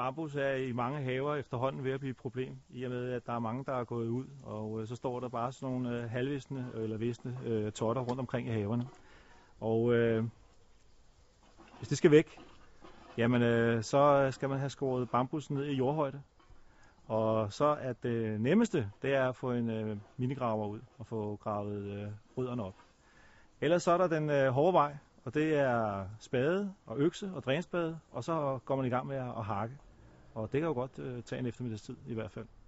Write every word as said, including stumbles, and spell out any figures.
Bambus er i mange haver efterhånden ved at blive et problem, i og med at der er mange, der er gået ud, og øh, så står der bare sådan nogle øh, halvvisne eller visne øh, totter rundt omkring i haverne. Og øh, hvis det skal væk, jamen øh, så skal man have skåret bambusen ned i jordhøjde. Og så er det nemmeste, det er at få en øh, minigraver ud og få gravet øh, rødderne op. Ellers så er der den øh, hårde vej, og det er spade og økse og drænspade, og så går man i gang med at hakke. Og det kan jo godt øh, tage en eftermiddagstid i hvert fald.